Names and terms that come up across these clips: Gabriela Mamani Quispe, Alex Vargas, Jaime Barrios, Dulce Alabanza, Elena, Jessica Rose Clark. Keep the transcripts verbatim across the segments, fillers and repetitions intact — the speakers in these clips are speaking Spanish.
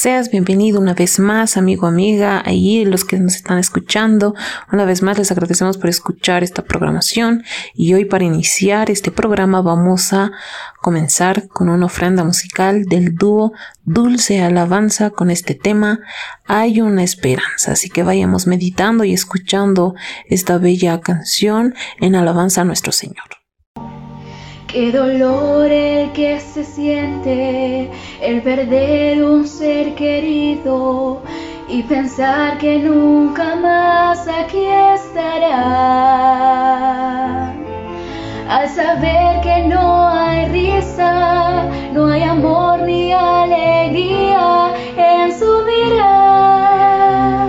Seas bienvenido una vez más, amigo, amiga, ahí los que nos están escuchando. Una vez más les agradecemos por escuchar esta programación y hoy para iniciar este programa vamos a comenzar con una ofrenda musical del dúo Dulce Alabanza con este tema Hay una esperanza. Así que vayamos meditando y escuchando esta bella canción en alabanza a nuestro Señor. Qué dolor el que se siente, el perder un ser querido y pensar que nunca más aquí estará. Al saber que no hay risa, no hay amor ni alegría en su vida.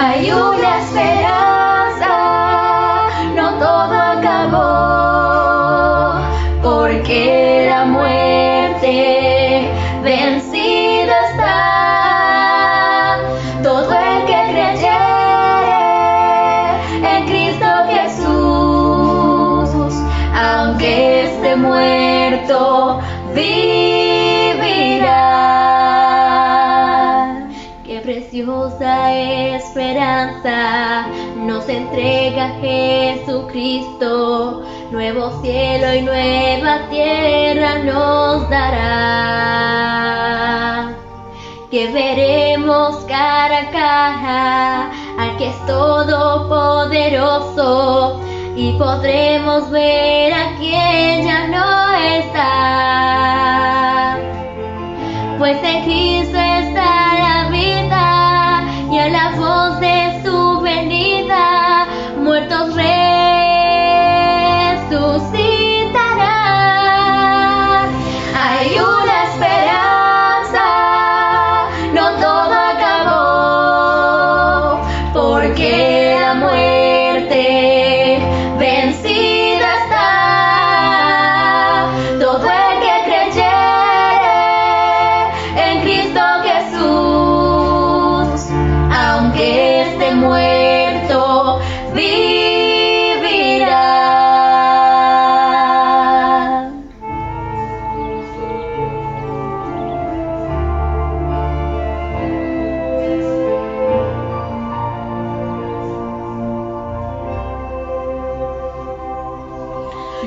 Hay una esperanza, no todo acabó. Que la muerte vencida está. Todo el que creyere en Cristo Jesús, aunque esté muerto, vivirá. Qué preciosa esperanza nos entrega Jesucristo. Nuevo cielo y nueva tierra nos dará, que veremos cara a cara al que es todopoderoso y podremos ver a quien ya no está, pues en Cristo está la vida y a la voz de su venida muertos resucitarán.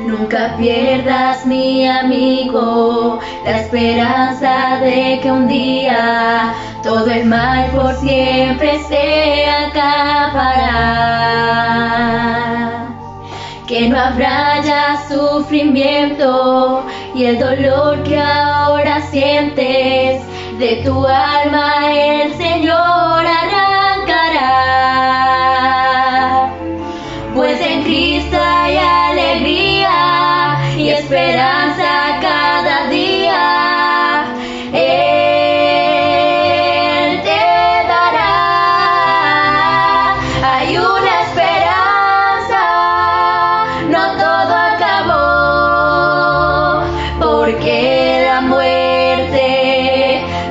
Nunca pierdas, mi amigo, la esperanza de que un día todo el mal por siempre se acabará. Que no habrá ya sufrimiento y el dolor que ahora sientes de tu alma el Señor arrancará. Pues en Cristo hay alegría y esperanza cada día. Él te dará. Hay una esperanza, no todo acabó, porque la muerte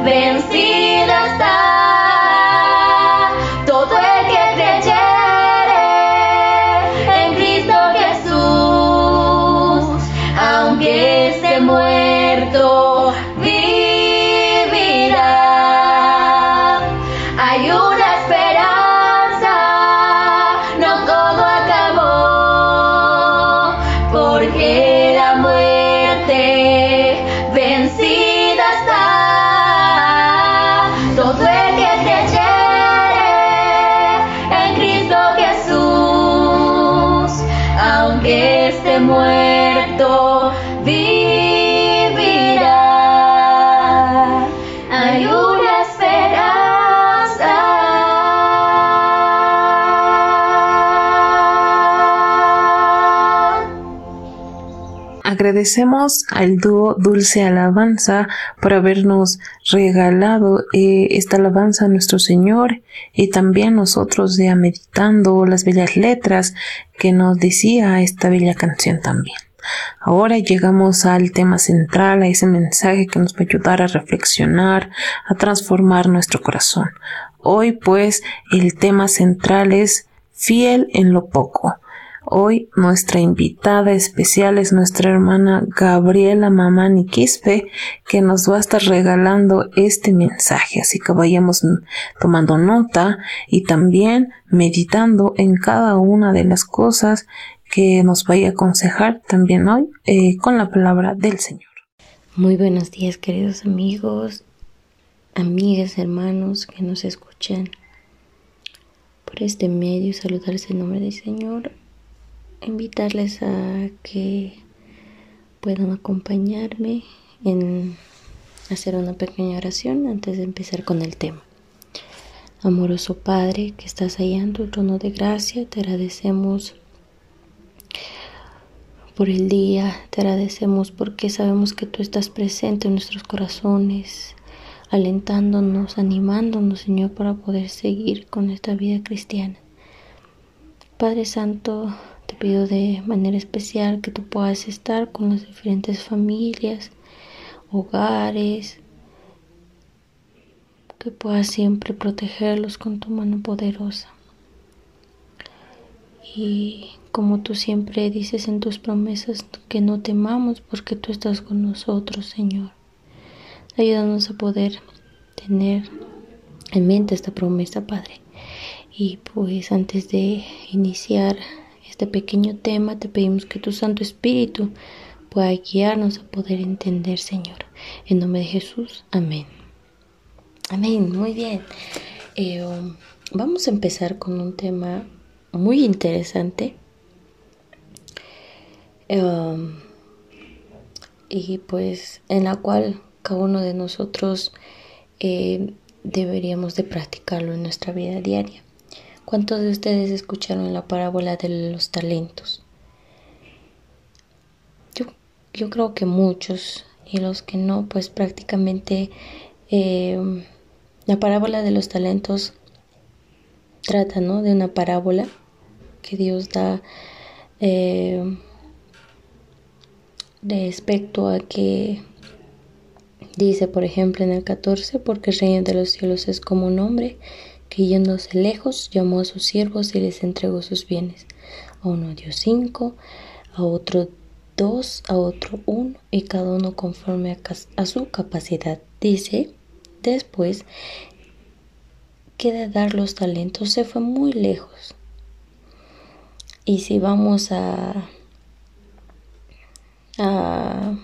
vencida está. Todo el que creyere en Cristo Jesús, aunque esté muerto, vivirá. Hay una esperanza, no todo acabó, porque la muerte vencida está. Todo el que creyere en Cristo Jesús, aunque esté muerto, vivirá. Hay una esperanza. Agradecemos al dúo Dulce Alabanza por habernos regalado eh, esta alabanza a nuestro Señor y también nosotros ya meditando las bellas letras que nos decía esta bella canción también. Ahora llegamos al tema central, a ese mensaje que nos va a ayudar a reflexionar, a transformar nuestro corazón. Hoy pues el tema central es fiel en lo poco. Hoy nuestra invitada especial es nuestra hermana Gabriela Mamani Quispe, que nos va a estar regalando este mensaje, así que vayamos tomando nota y también meditando en cada una de las cosas que nos vaya a aconsejar también hoy eh, con la palabra del Señor. Muy buenos días, queridos amigos, amigas, hermanos que nos escuchan por este medio. Saludarles en nombre del Señor, invitarles a que puedan acompañarme en hacer una pequeña oración antes de empezar con el tema. Amoroso Padre que estás allá en tu trono de gracia, te agradecemos por el día, te agradecemos porque sabemos que tú estás presente en nuestros corazones, alentándonos, animándonos, Señor, para poder seguir con esta vida cristiana. Padre Santo, te pido de manera especial que tú puedas estar con las diferentes familias, hogares, que puedas siempre protegerlos con tu mano poderosa. Y como tú siempre dices en tus promesas, que no temamos porque tú estás con nosotros, Señor. Ayúdanos a poder tener en mente esta promesa, Padre. Y pues antes de iniciar este pequeño tema, te pedimos que tu Santo Espíritu pueda guiarnos a poder entender, Señor. En nombre de Jesús, amén. Amén, muy bien. Eh, vamos a empezar con un tema muy interesante. Um, y pues en la cual cada uno de nosotros eh, deberíamos de practicarlo en nuestra vida diaria. ¿Cuántos de ustedes escucharon la parábola de los talentos? Yo, yo creo que muchos, y los que no, pues prácticamente eh, la parábola de los talentos trata, ¿no?, de una parábola que Dios da eh, respecto a que dice, por ejemplo, en el catorce, porque el reino de los cielos es como un hombre que yéndose lejos llamó a sus siervos y les entregó sus bienes. A uno dio cinco, a otro dos, a otro uno, y cada uno conforme a, cas- a su capacidad. Dice, después que de dar los talentos se fue muy lejos. Y si vamos a, a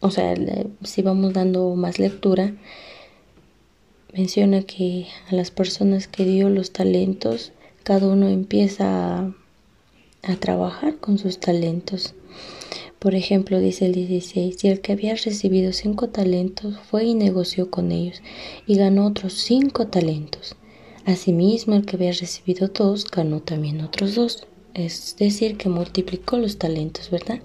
o sea, si vamos dando más lectura, menciona que a las personas que dio los talentos, cada uno empieza a, a trabajar con sus talentos. Por ejemplo, dice el dieciséis, y el que había recibido cinco talentos fue y negoció con ellos, y ganó otros cinco talentos. Asimismo, el que había recibido dos, ganó también otros dos. Es decir, que multiplicó los talentos, ¿verdad?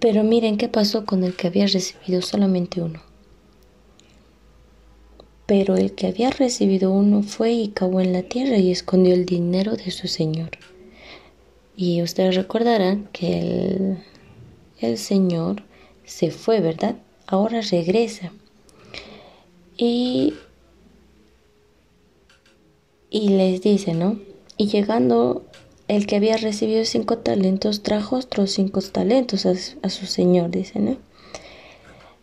Pero miren qué pasó con el que había recibido solamente uno. Pero el que había recibido uno fue y cavó en la tierra y escondió el dinero de su señor. Y ustedes recordarán que el, el Señor se fue, ¿verdad? Ahora regresa. Y, y les dice, ¿no? Y llegando, el que había recibido cinco talentos trajo otros cinco talentos a, a su Señor, dice, ¿no?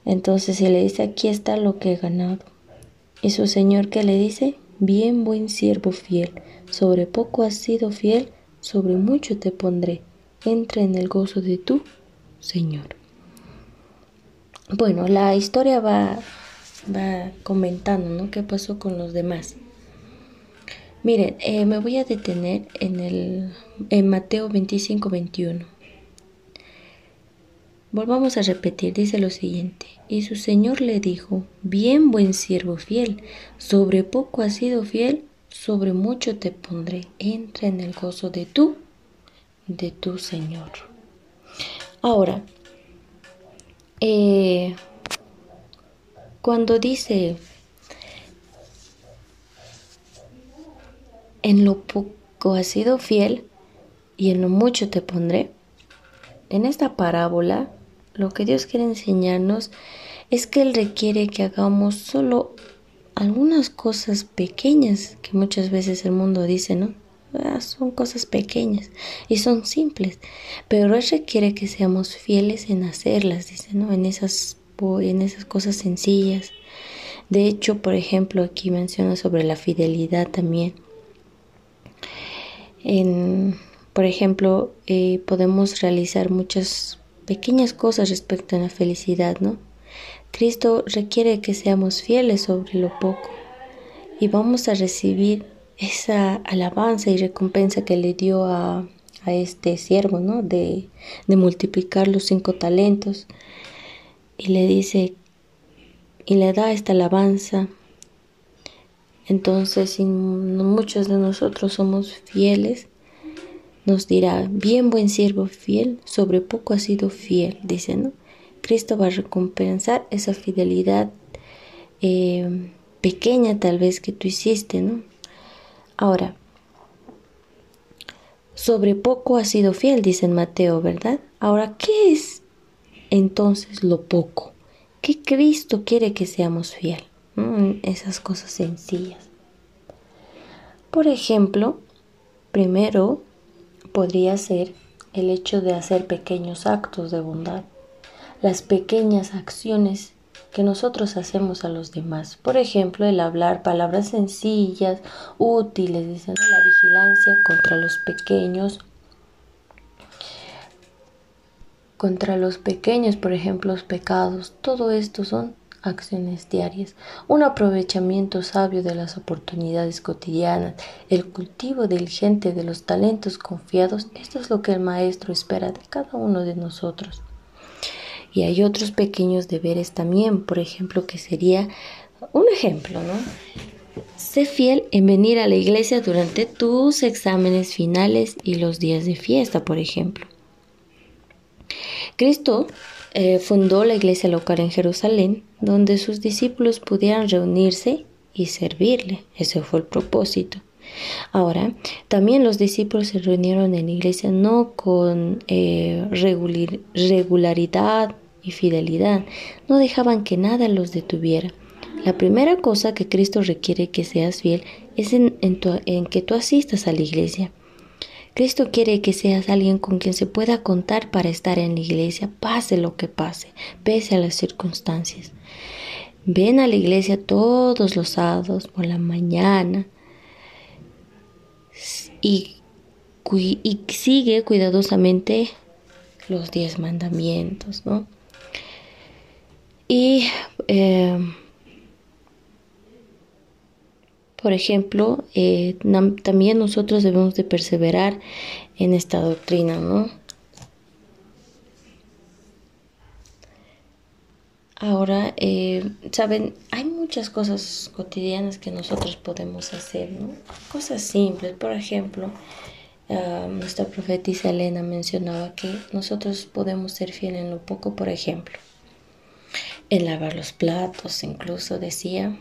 Entonces, y le dice, aquí está lo que he ganado. Y su Señor, ¿qué le dice? Bien, buen siervo fiel, sobre poco has sido fiel, sobre mucho te pondré, entra en el gozo de tu Señor. Bueno, la historia va, va comentando, ¿no?, qué pasó con los demás. Miren, eh, me voy a detener en, el, en Mateo veinticinco, veintiuno. Volvamos a repetir, dice lo siguiente. Y su Señor le dijo, bien buen siervo fiel, sobre poco has sido fiel, sobre mucho te pondré, entra en el gozo de tu, de tu Señor. Ahora, eh, cuando dice, en lo poco has sido fiel y en lo mucho te pondré, en esta parábola, lo que Dios quiere enseñarnos es que Él requiere que hagamos solo algunas cosas pequeñas que muchas veces el mundo dice, ¿no? ¿verdad? Son cosas pequeñas y son simples, pero Él requiere que seamos fieles en hacerlas, dice, ¿no? En esas, en esas cosas sencillas. De hecho, por ejemplo, aquí menciona sobre la fidelidad también. En, por ejemplo, eh, podemos realizar muchas pequeñas cosas respecto a la felicidad, ¿no? Cristo requiere que seamos fieles sobre lo poco y vamos a recibir esa alabanza y recompensa que le dio a, a este siervo, ¿no? De, de multiplicar los cinco talentos, y le dice y le da esta alabanza. Entonces, si muchos de nosotros somos fieles, nos dirá: bien, buen siervo fiel, sobre poco has sido fiel, dice, ¿no? Cristo va a recompensar esa fidelidad eh, pequeña tal vez que tú hiciste, ¿no? Ahora, sobre poco has sido fiel, dice en Mateo, ¿verdad? Ahora, ¿qué es entonces lo poco? ¿Qué Cristo quiere que seamos fiel? Mm, esas cosas sencillas. Por ejemplo, primero podría ser el hecho de hacer pequeños actos de bondad. Las pequeñas acciones que nosotros hacemos a los demás. Por ejemplo, el hablar palabras sencillas, útiles, dicen, ¿no? La vigilancia contra los pequeños. Contra los pequeños, por ejemplo, los pecados. Todo esto son acciones diarias. Un aprovechamiento sabio de las oportunidades cotidianas. El cultivo diligente de los talentos confiados. Esto es lo que el Maestro espera de cada uno de nosotros. Y hay otros pequeños deberes también, por ejemplo, que sería un ejemplo, ¿no? Sé fiel en venir a la iglesia durante tus exámenes finales y los días de fiesta, por ejemplo. Cristo eh, fundó la iglesia local en Jerusalén, donde sus discípulos pudieran reunirse y servirle. Ese fue el propósito. Ahora, también los discípulos se reunieron en la iglesia no con eh, regularidad y fidelidad, no dejaban que nada los detuviera. La primera cosa que Cristo requiere que seas fiel es en, en, tu, en que tú asistas a la iglesia. Cristo quiere que seas alguien con quien se pueda contar para estar en la iglesia, pase lo que pase, pese a las circunstancias. Ven a la iglesia todos los sábados por la mañana. Y, y sigue cuidadosamente los diez mandamientos, ¿no? Y, eh, por ejemplo, eh, también nosotros debemos de perseverar en esta doctrina, ¿no? Ahora, eh, saben, hay muchas cosas cotidianas que nosotros podemos hacer, ¿no? Cosas simples. Por ejemplo, uh, nuestra profetisa Elena mencionaba que nosotros podemos ser fieles en lo poco, por ejemplo. En lavar los platos, incluso decía.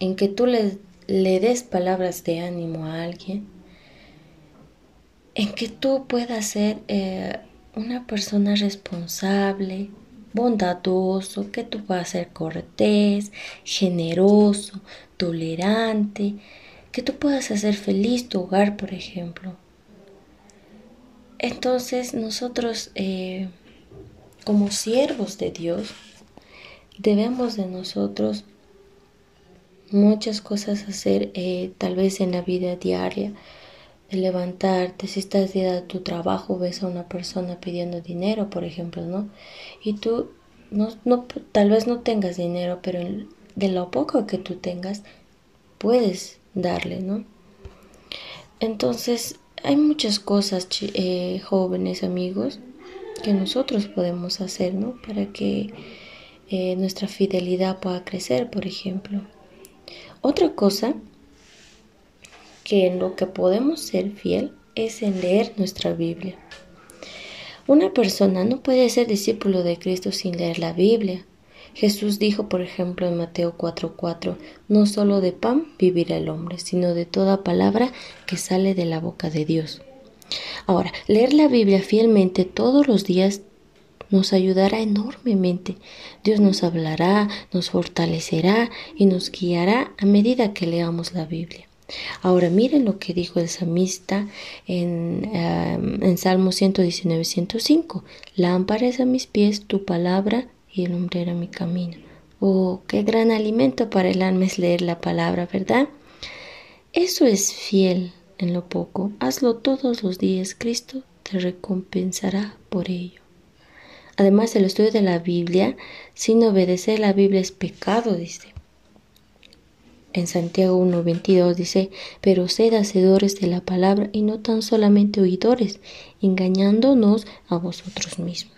En que tú le, le des palabras de ánimo a alguien. En que tú puedas ser eh, una persona responsable, bondadoso, que tú puedas ser cortés, generoso, tolerante, que tú puedas hacer feliz tu hogar, por ejemplo. Entonces nosotros, eh, como siervos de Dios, debemos de nosotros muchas cosas hacer, eh, tal vez en la vida diaria. Levantarte, si estás de tu trabajo, ves a una persona pidiendo dinero, por ejemplo, ¿no? Y tú no, no, tal vez no tengas dinero, pero de lo poco que tú tengas, puedes darle, ¿no? Entonces, hay muchas cosas, eh, jóvenes amigos, que nosotros podemos hacer, ¿no? Para que eh, nuestra fidelidad pueda crecer, por ejemplo. Otra cosa que en lo que podemos ser fiel es en leer nuestra Biblia. Una persona no puede ser discípulo de Cristo sin leer la Biblia. Jesús dijo, por ejemplo, en Mateo cuatro cuatro, no solo de pan vivirá el hombre, sino de toda palabra que sale de la boca de Dios. Ahora, leer la Biblia fielmente todos los días nos ayudará enormemente. Dios nos hablará, nos fortalecerá y nos guiará a medida que leamos la Biblia. Ahora miren lo que dijo el salmista en, um, en Salmo ciento diecinueve, ciento cinco. Lámpara es a mis pies tu palabra y el lumbrera mi camino. Oh, qué gran alimento para el alma es leer la palabra, ¿verdad? Eso es fiel en lo poco. Hazlo todos los días, Cristo te recompensará por ello. Además, el estudio de la Biblia, sin obedecer la Biblia es pecado, dice. En Santiago uno, veintidós dice, pero sed hacedores de la palabra y no tan solamente oidores, engañándonos a vosotros mismos.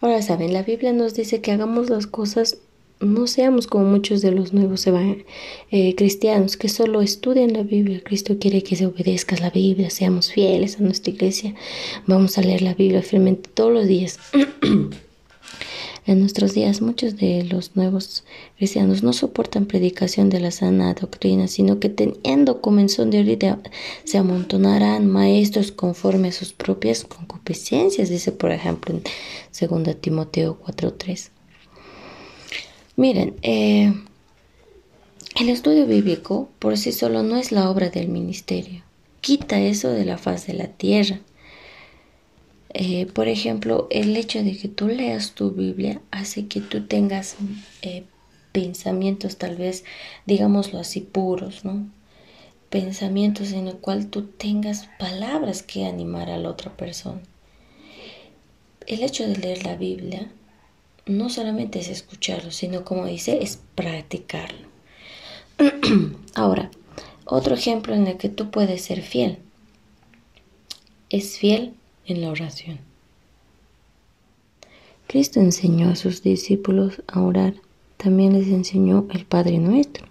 Ahora saben, la Biblia nos dice que hagamos las cosas, no seamos como muchos de los nuevos eh, cristianos que solo estudian la Biblia. Cristo quiere que se obedezca la Biblia, seamos fieles a nuestra iglesia. Vamos a leer la Biblia firmemente todos los días. En nuestros días muchos de los nuevos cristianos no soportan predicación de la sana doctrina, sino que teniendo comenzón de herida se amontonarán maestros conforme a sus propias concupiscencias, dice por ejemplo en dos Timoteo cuatro, tres. Miren, eh, el estudio bíblico por sí solo no es la obra del ministerio. Quita eso de la faz de la tierra. Eh, por ejemplo, el hecho de que tú leas tu Biblia hace que tú tengas eh, pensamientos tal vez, digámoslo así, puros, ¿no? Pensamientos en el cual tú tengas palabras que animar a la otra persona. El hecho de leer la Biblia no solamente es escucharlo, sino como dice, es practicarlo. Ahora, otro ejemplo en el que tú puedes ser fiel. Es fiel en la oración. Cristo enseñó a sus discípulos a orar. También les enseñó el Padre Nuestro.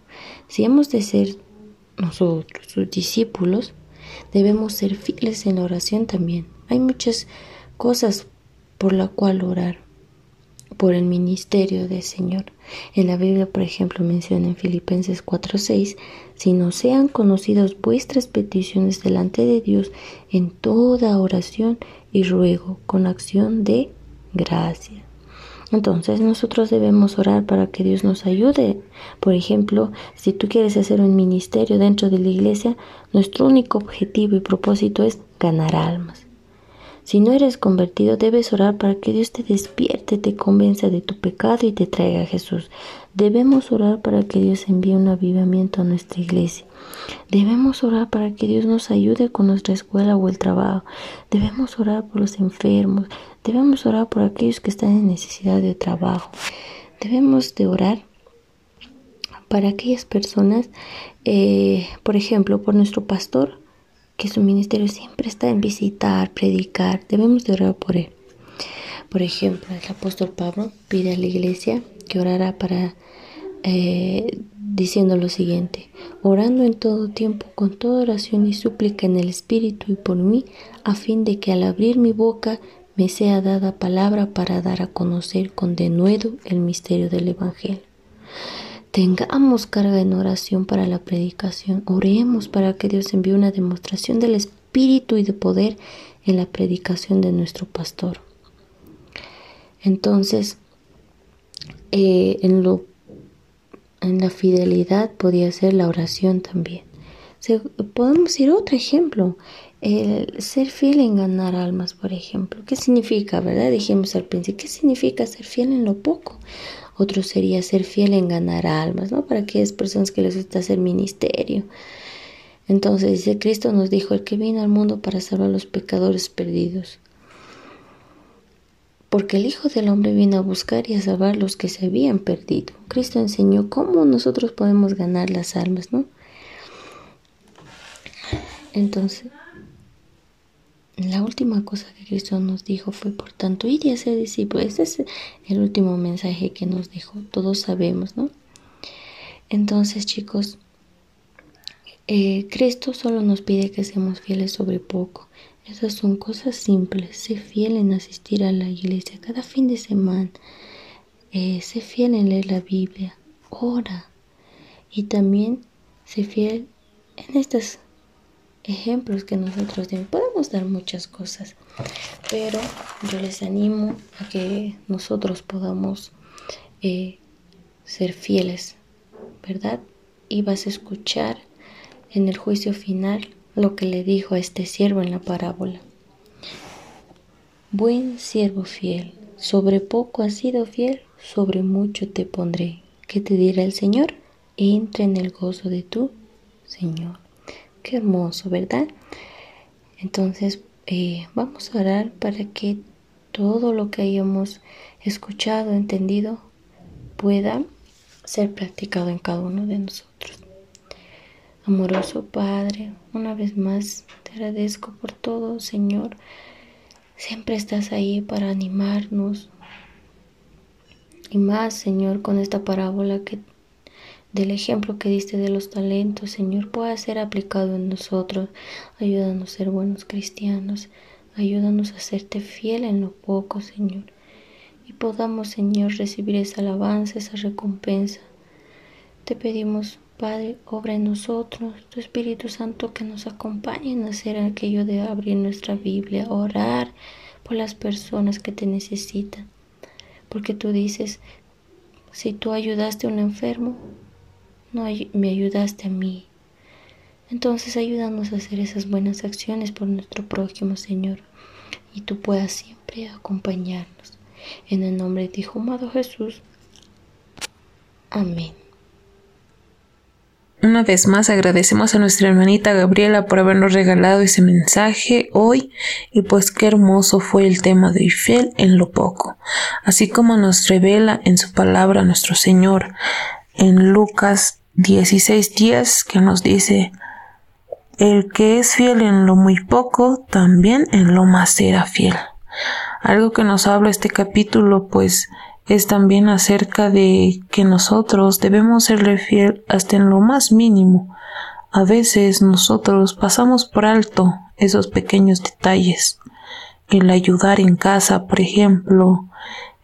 Si hemos de ser nosotros sus discípulos, debemos ser fieles en la oración también. Hay muchas cosas por las cuales orar. Por el ministerio del Señor. En la Biblia, por ejemplo, menciona en Filipenses cuatro, seis, si no sean conocidas vuestras peticiones delante de Dios en toda oración y ruego, con acción de gracia. Entonces, nosotros debemos orar para que Dios nos ayude. Por ejemplo, si tú quieres hacer un ministerio dentro de la iglesia, nuestro único objetivo y propósito es ganar almas. Si no eres convertido, debes orar para que Dios te despierte, te convenza de tu pecado y te traiga a Jesús. Debemos orar para que Dios envíe un avivamiento a nuestra iglesia. Debemos orar para que Dios nos ayude con nuestra escuela o el trabajo. Debemos orar por los enfermos. Debemos orar por aquellos que están en necesidad de trabajo. Debemos de orar para aquellas personas, eh, por ejemplo, por nuestro pastor, que su ministerio siempre está en visitar, predicar. Debemos de orar por él. Por ejemplo, el apóstol Pablo pide a la iglesia que orara para, eh, diciendo lo siguiente, orando en todo tiempo, con toda oración y súplica en el Espíritu y por mí, a fin de que al abrir mi boca me sea dada palabra para dar a conocer con denuedo el misterio del Evangelio. Tengamos carga en oración para la predicación. Oremos para que Dios envíe una demostración del Espíritu y de poder en la predicación de nuestro pastor. Entonces, eh, en, lo, en la fidelidad podía ser la oración también. Se, podemos ir a otro ejemplo. El ser fiel en ganar almas, por ejemplo. ¿Qué significa, verdad? Dijimos al principio, ¿qué significa ser fiel en lo poco? Otro sería ser fiel en ganar almas, ¿no? Para aquellas personas que les gusta hacer ministerio. Entonces, dice, Cristo nos dijo, el que vino al mundo para salvar a los pecadores perdidos. Porque el Hijo del Hombre vino a buscar y a salvar los que se habían perdido. Cristo enseñó cómo nosotros podemos ganar las almas, ¿no? Entonces, la última cosa que Cristo nos dijo fue, por tanto, ir y hacer discípulos. Ese es el último mensaje que nos dijo. Todos sabemos, ¿no? Entonces, chicos, eh, Cristo solo nos pide que seamos fieles sobre poco. Esas son cosas simples. Sé fiel en asistir a la iglesia cada fin de semana. Eh, sé fiel en leer la Biblia. Ora. Y también sé fiel en estas ejemplos que nosotros tenemos. Podemos dar muchas cosas, pero yo les animo a que nosotros podamos eh, ser fieles, ¿verdad? Y vas a escuchar en el juicio final lo que le dijo a este siervo en la parábola. Buen siervo fiel, sobre poco has sido fiel, sobre mucho te pondré. ¿Qué te dirá el Señor? Entra en el gozo de tu Señor. Qué hermoso, ¿verdad? Entonces, eh, vamos a orar para que todo lo que hayamos escuchado, entendido, pueda ser practicado en cada uno de nosotros. Amoroso Padre, una vez más te agradezco por todo, Señor. Siempre estás ahí para animarnos. Y más, Señor, con esta parábola que, del ejemplo que diste de los talentos, Señor, pueda ser aplicado en nosotros. Ayúdanos a ser buenos cristianos. Ayúdanos a serte fiel en lo poco, Señor. Y podamos, Señor, recibir esa alabanza, esa recompensa. Te pedimos, Padre, obra en nosotros, tu Espíritu Santo, que nos acompañe en hacer aquello de abrir nuestra Biblia, orar por las personas que te necesitan. Porque tú dices, si tú ayudaste a un enfermo, no ay- me ayudaste a mí. Entonces ayúdanos a hacer esas buenas acciones por nuestro prójimo, Señor, y tú puedas siempre acompañarnos. En el nombre de tu Hijo amado Jesús. Amén. Una vez más agradecemos a nuestra hermanita Gabriela por habernos regalado ese mensaje hoy, y pues qué hermoso fue el tema de fiel en lo poco, así como nos revela en su palabra nuestro Señor en Lucas dieciséis diez, que nos dice: el que es fiel en lo muy poco, también en lo más será fiel. Algo que nos habla este capítulo pues es también acerca de que nosotros debemos serle fiel hasta en lo más mínimo. A veces nosotros pasamos por alto esos pequeños detalles. El ayudar en casa, por ejemplo,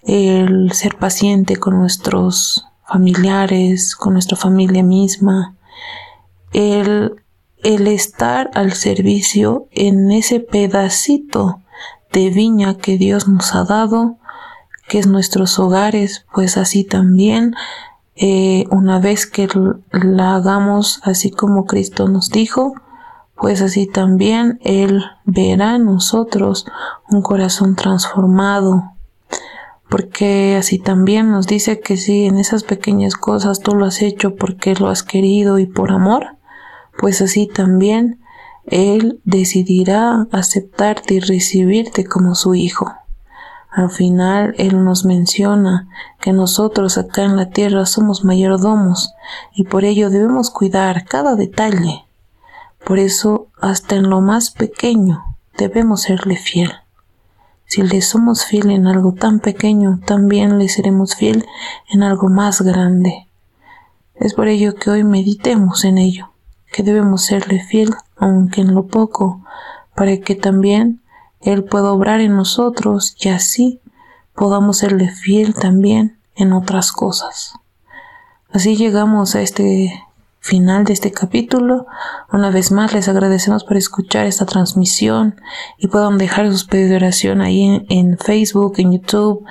el ser paciente con nuestros familiares, con nuestra familia misma, el, el estar al servicio en ese pedacito de viña que Dios nos ha dado, que es nuestros hogares. Pues así también, eh, una vez que la hagamos así como Cristo nos dijo, pues así también Él verá en nosotros un corazón transformado, porque así también nos dice que si en esas pequeñas cosas tú lo has hecho porque lo has querido y por amor, pues así también Él decidirá aceptarte y recibirte como su hijo. Al final Él nos menciona que nosotros acá en la tierra somos mayordomos, y por ello debemos cuidar cada detalle. Por eso hasta en lo más pequeño debemos serle fiel. Si le somos fiel en algo tan pequeño, también le seremos fiel en algo más grande. Es por ello que hoy meditemos en ello, que debemos serle fiel aunque en lo poco, para que también Él puede obrar en nosotros y así podamos serle fiel también en otras cosas. Así llegamos a este final de este capítulo. Una vez más les agradecemos por escuchar esta transmisión, y puedan dejar sus pedidos de oración ahí en, en Facebook, en YouTube,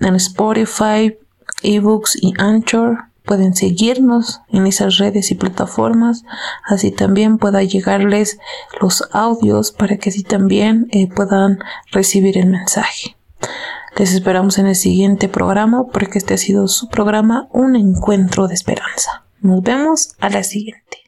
en Spotify, eBooks y Anchor. Pueden seguirnos en esas redes y plataformas, así también pueda llegarles los audios para que así también eh, puedan recibir el mensaje. Les esperamos en el siguiente programa, porque este ha sido su programa, Un Encuentro de Esperanza. Nos vemos a la siguiente.